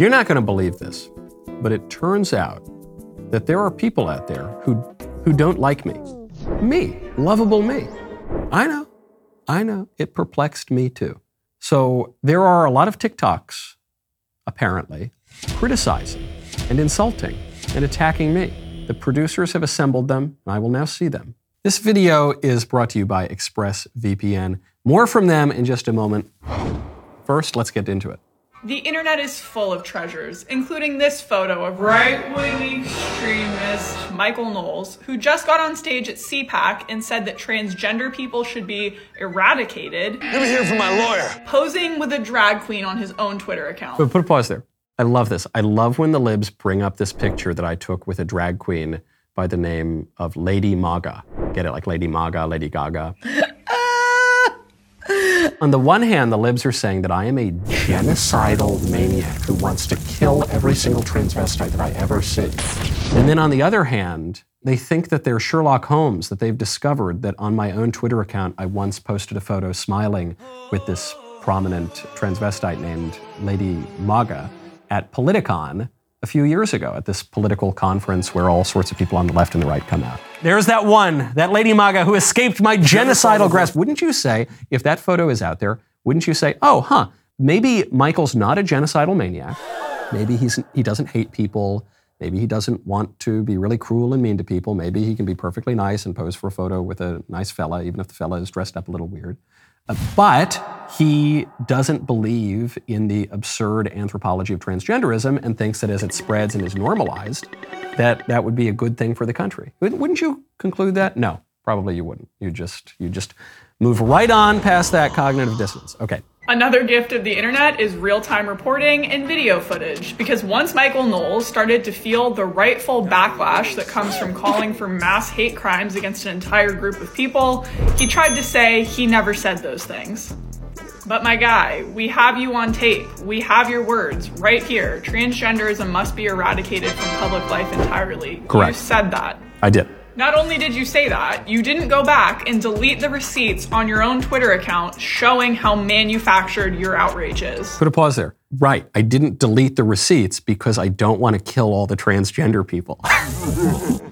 You're not going to believe this, but it turns out that there are people out there who don't like me. Me, lovable me. I know, it perplexed me too. So there are a lot of TikToks, apparently, criticizing and insulting and attacking me. The producers have assembled them, and I will now see them. This video is brought to you by ExpressVPN. More from them in just a moment. First, let's get into it. The internet is full of treasures, including this photo of right-wing extremist Michael Knowles, who just got on stage at CPAC and said that transgender people should be eradicated. Let me hear from my lawyer. Posing with a drag queen on his own Twitter account. But put a pause there. I love this. I love when the libs bring up this picture that I took with a drag queen by the name of Lady Maga. Get it? Like Lady Maga, Lady Gaga. On the one hand, the libs are saying that I am a genocidal maniac who wants to kill every single transvestite that I ever see. And then on the other hand, they think that they're Sherlock Holmes, that they've discovered that on my own Twitter account, I once posted a photo smiling with this prominent transvestite named Lady Maga at Politicon a few years ago, at this political conference where all sorts of people on the left and the right come out. There's that one, that Lady Maga who escaped my genocidal grasp. Wouldn't you say, if that photo is out there, wouldn't you say, oh, huh, maybe Michael's not a genocidal maniac. Maybe he doesn't hate people. Maybe he doesn't want to be really cruel and mean to people. Maybe he can be perfectly nice and pose for a photo with a nice fella, even if the fella is dressed up a little weird. But he doesn't believe in the absurd anthropology of transgenderism and thinks that as it spreads and is normalized, that would be a good thing for the country. Wouldn't you conclude that? No, probably you wouldn't. You just move right on past that cognitive dissonance. Okay. Another gift of the internet is real-time reporting and video footage, because once Michael Knowles started to feel the rightful backlash that comes from calling for mass hate crimes against an entire group of people, he tried to say he never said those things. But my guy, we have you on tape. We have your words right here. Transgenderism must be eradicated from public life entirely. Correct. You said that. I did. Not only did you say that, you didn't go back and delete the receipts on your own Twitter account showing how manufactured your outrage is. Put a pause there. Right, I didn't delete the receipts because I don't want to kill all the transgender people.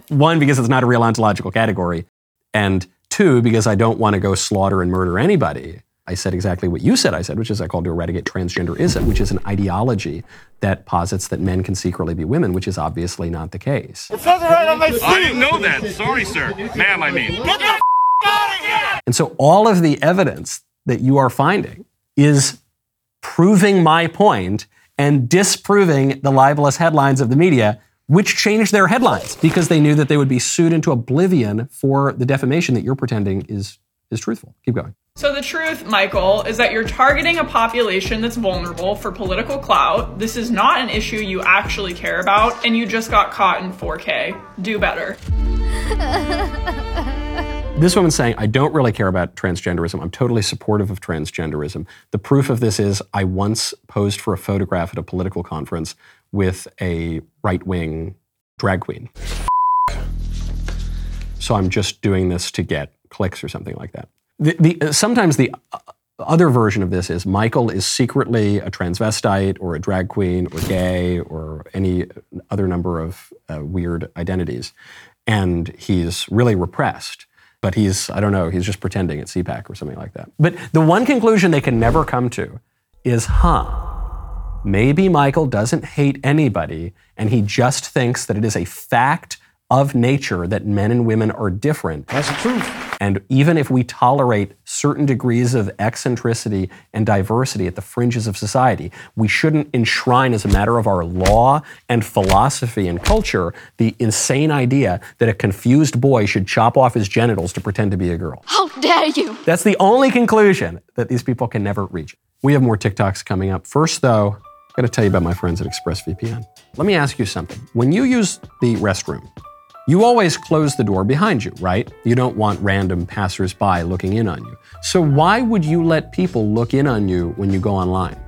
One, because it's not a real ontological category. And two, because I don't want to go slaughter and murder anybody. I said exactly what you said I said, which is I called to eradicate transgenderism, which is an ideology that posits that men can secretly be women, which is obviously not the case. It says it right on my seat. I didn't know that. Sorry, sir. Ma'am, I mean. Get the out of here! And so all of the evidence that you are finding is proving my point and disproving the libelous headlines of the media, which changed their headlines because they knew that they would be sued into oblivion for the defamation that you're pretending is truthful. Keep going. So the truth, Michael, is that you're targeting a population that's vulnerable for political clout. This is not an issue you actually care about, and you just got caught in 4K. Do better. This woman's saying, I don't really care about transgenderism. I'm totally supportive of transgenderism. The proof of this is I once posed for a photograph at a political conference with a right-wing drag queen. So I'm just doing this to get clicks or something like that. Sometimes the other version of this is Michael is secretly a transvestite or a drag queen or gay or any other number of weird identities. And he's really repressed, but he's just pretending at CPAC or something like that. But the one conclusion they can never come to is, maybe Michael doesn't hate anybody and he just thinks that it is a fact of nature that men and women are different. That's the truth. And even if we tolerate certain degrees of eccentricity and diversity at the fringes of society, we shouldn't enshrine as a matter of our law and philosophy and culture the insane idea that a confused boy should chop off his genitals to pretend to be a girl. How dare you! That's the only conclusion that these people can never reach. We have more TikToks coming up. First, though, I've got to tell you about my friends at ExpressVPN. Let me ask you something. When you use the restroom, you always close the door behind you, right? You don't want random passersby looking in on you. So why would you let people look in on you when you go online?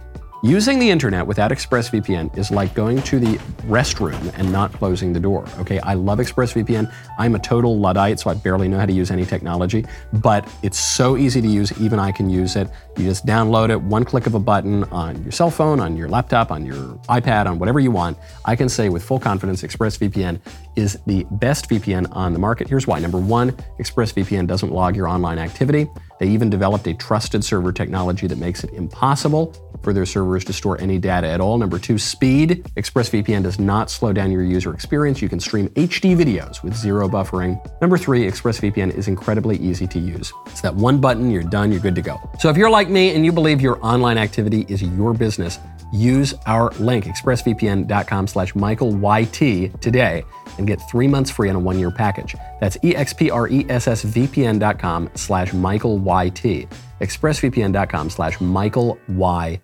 Using the internet without ExpressVPN is like going to the restroom and not closing the door, okay? I love ExpressVPN. I'm a total Luddite, so I barely know how to use any technology, but it's so easy to use, even I can use it. You just download it, one click of a button on your cell phone, on your laptop, on your iPad, on whatever you want. I can say with full confidence, ExpressVPN is the best VPN on the market. Here's why. Number one, ExpressVPN doesn't log your online activity. They even developed a trusted server technology that makes it impossible for their servers to store any data at all. Number two, speed. ExpressVPN does not slow down your user experience. You can stream HD videos with zero buffering. Number three, ExpressVPN is incredibly easy to use. It's that one button, you're done, you're good to go. So if you're like me and you believe your online activity is your business, use our link, expressvpn.com/michaelyt today and get 3 months free on a one-year package. That's expressvpn.com/michaelyt. expressvpn.com/michaelyt.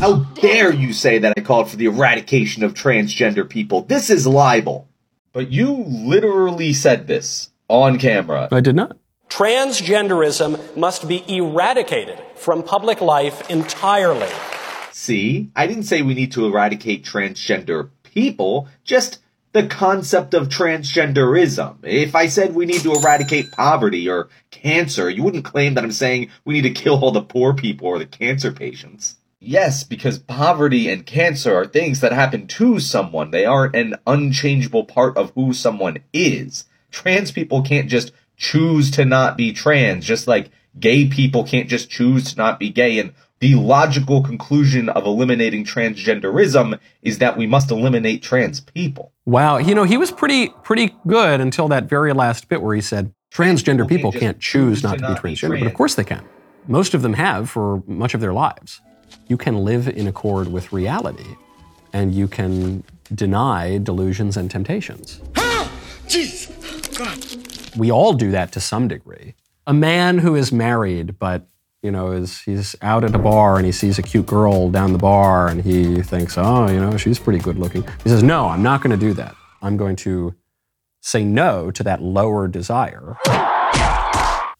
How dare you say that I called for the eradication of transgender people? This is libel. But you literally said this on camera. I did not. Transgenderism must be eradicated from public life entirely. See, I didn't say we need to eradicate transgender people, just the concept of transgenderism. If I said we need to eradicate poverty or cancer, you wouldn't claim that I'm saying we need to kill all the poor people or the cancer patients. Yes, because poverty and cancer are things that happen to someone. They aren't an unchangeable part of who someone is. Trans people can't just choose to not be trans, just like gay people can't just choose to not be gay. And the logical conclusion of eliminating transgenderism is that we must eliminate trans people. Wow, you know, he was pretty good until that very last bit where he said, transgender people can't choose not to be transgender, but of course they can. Most of them have for much of their lives. You can live in accord with reality, and you can deny delusions and temptations. Jeez. God. We all do that to some degree. A man who is married, but you know, he's out at a bar and he sees a cute girl down the bar and he thinks, oh, you know, she's pretty good looking. He says, no, I'm not going to do that. I'm going to say no to that lower desire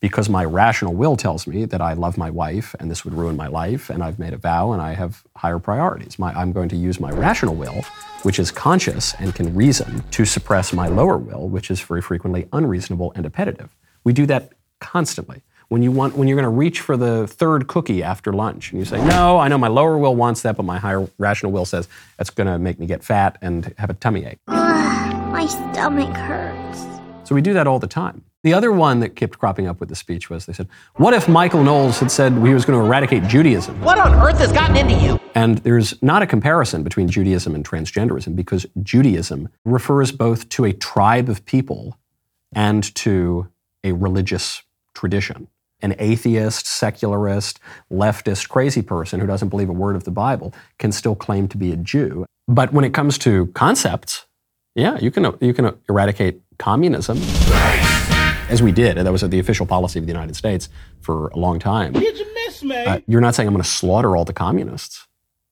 because my rational will tells me that I love my wife and this would ruin my life and I've made a vow and I have higher priorities. I'm going to use my rational will, which is conscious and can reason, to suppress my lower will, which is very frequently unreasonable and appetitive. We do that constantly. When you're going to reach for the third cookie after lunch, and you say, no, I know my lower will wants that, but my higher rational will says that's going to make me get fat and have a tummy ache. My stomach hurts. So we do that all the time. The other one that kept cropping up with the speech was they said, what if Michael Knowles had said he was going to eradicate Judaism? What on earth has gotten into you? And there's not a comparison between Judaism and transgenderism because Judaism refers both to a tribe of people and to a religious tradition. An atheist, secularist, leftist, crazy person who doesn't believe a word of the Bible can still claim to be a Jew. But when it comes to concepts, yeah, you can eradicate communism, as we did. That was the official policy of the United States for a long time. Did you miss me? You're not saying I'm going to slaughter all the communists.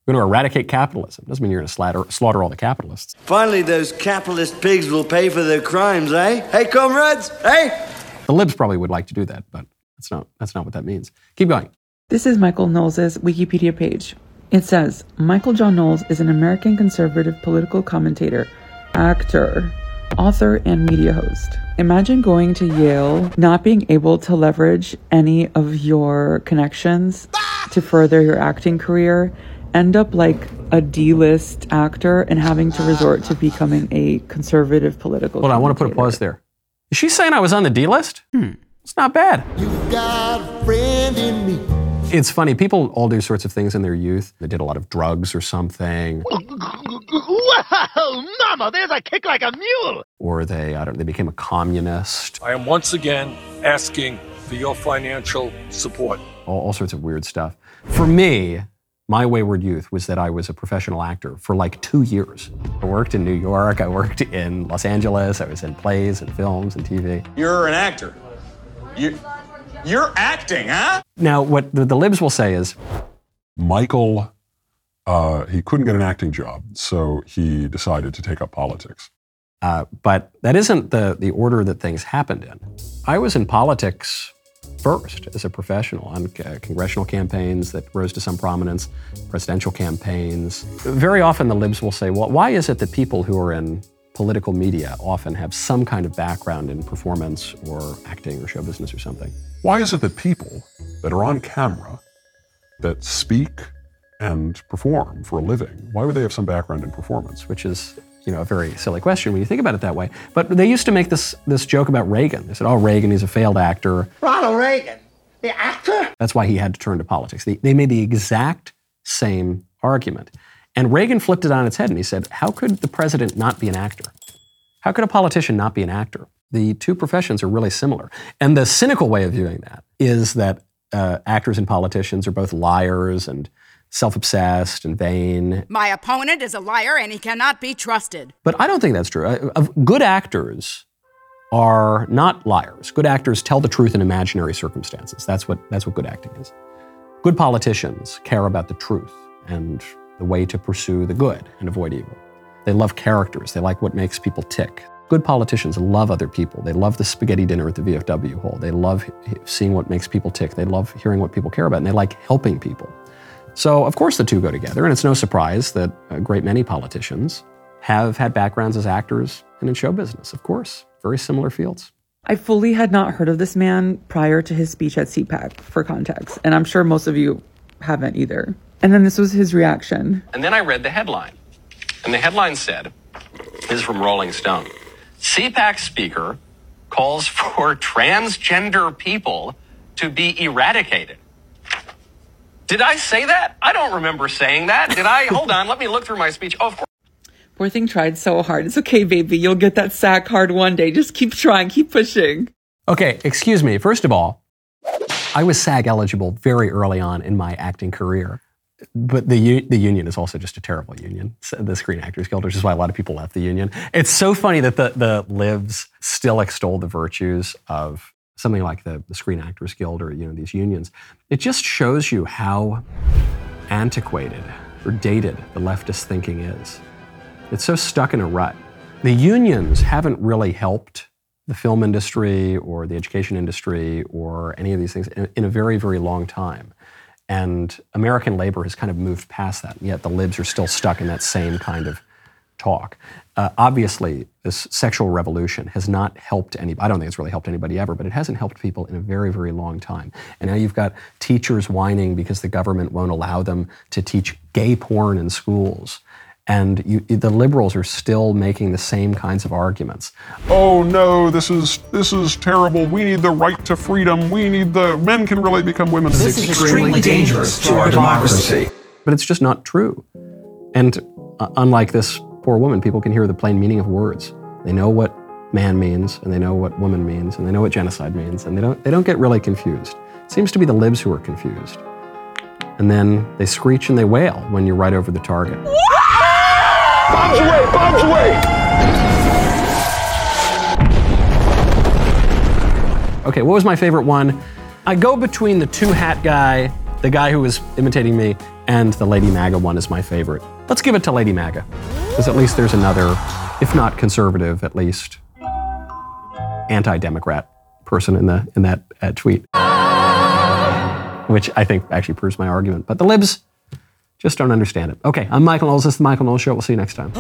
You're going to eradicate capitalism. Doesn't mean you're going to slaughter all the capitalists. Finally, those capitalist pigs will pay for their crimes, eh? Hey, comrades, eh? The libs probably would like to do that, but That's not what that means. Keep going. This is Michael Knowles' Wikipedia page. It says, Michael John Knowles is an American conservative political commentator, actor, author, and media host. Imagine going to Yale, not being able to leverage any of your connections to further your acting career, end up like a D-list actor and having to resort to becoming a conservative political commentator. Hold on, I want to put a pause there. Is she saying I was on the D-list? It's not bad. You've got a friend in me. It's funny, people all do sorts of things in their youth. They did a lot of drugs or something. Whoa, mama, there's a kick like a mule. Or they became a communist. I am once again asking for your financial support. All sorts of weird stuff. For me, my wayward youth was that I was a professional actor for like 2 years. I worked in New York, I worked in Los Angeles, I was in plays and films and TV. You're an actor. You're acting, huh? Now, what the libs will say is, Michael, he couldn't get an acting job, so he decided to take up politics. But that isn't the order that things happened in. I was in politics first as a professional on congressional campaigns that rose to some prominence, presidential campaigns. Very often the libs will say, well, why is it that people who are in political media often have some kind of background in performance or acting or show business or something? Why is it that people that are on camera that speak and perform for a living, why would they have some background in performance? Which is, you know, a very silly question when you think about it that way. But they used to make this joke about Reagan. They said, oh, Reagan, he's a failed actor. Ronald Reagan, the actor? That's why he had to turn to politics. They made the exact same argument. And Reagan flipped it on its head and he said, how could the president not be an actor? How could a politician not be an actor? The two professions are really similar. And the cynical way of viewing that is that actors and politicians are both liars and self-obsessed and vain. My opponent is a liar and he cannot be trusted. But I don't think that's true. Good actors are not liars. Good actors tell the truth in imaginary circumstances. That's what good acting is. Good politicians care about the truth and the way to pursue the good and avoid evil. They love characters. They like what makes people tick. Good politicians love other people. They love the spaghetti dinner at the VFW hall. They love seeing what makes people tick. They love hearing what people care about, and they like helping people. So, of course, the two go together, and it's no surprise that a great many politicians have had backgrounds as actors and in show business, of course. Very similar fields. I fully had not heard of this man prior to his speech at CPAC, for context, and I'm sure most of you haven't either. And then this was his reaction. And then I read the headline, and the headline said, this is from Rolling Stone, CPAC speaker calls for transgender people to be eradicated. Did I say that? I don't remember saying that. Did I? Hold on. Let me look through my speech. Oh, of course. Poor thing tried so hard. It's okay, baby. You'll get that sack hard one day. Just keep trying. Keep pushing. Okay. Excuse me. First of all, I was SAG eligible very early on in my acting career. But the union is also just a terrible union. The Screen Actors Guild, which is why a lot of people left the union. It's so funny that the libs still extol the virtues of something like the Screen Actors Guild or, you know, these unions. It just shows you how antiquated or dated the leftist thinking is. It's so stuck in a rut. The unions haven't really helped the film industry or the education industry or any of these things in a very, very long time. And American labor has kind of moved past that, and yet the libs are still stuck in that same kind of talk. Obviously, this sexual revolution has not helped anybody. I don't think it's really helped anybody ever, but it hasn't helped people in a very, very long time. And now you've got teachers whining because the government won't allow them to teach gay porn in schools. And the liberals are still making the same kinds of arguments. Oh no, this is terrible. We need the right to freedom. We need the men can really become women. This is extremely dangerous to our democracy. But it's just not true. And unlike this poor woman, people can hear the plain meaning of words. They know what man means, and they know what woman means, and they know what genocide means, and they don't get really confused. It seems to be the libs who are confused. And then they screech and they wail when you're right over the target. Bombs away! Bombs away! Okay, what was my favorite one? I go between the two hat guy, the guy who was imitating me, and the Lady Maga one is my favorite. Let's give it to Lady Maga, because at least there's another, if not conservative, at least anti-Democrat person in that tweet, which I think actually proves my argument. But the libs just don't understand it. Okay, I'm Michael Knowles. This is The Michael Knowles Show. We'll see you next time.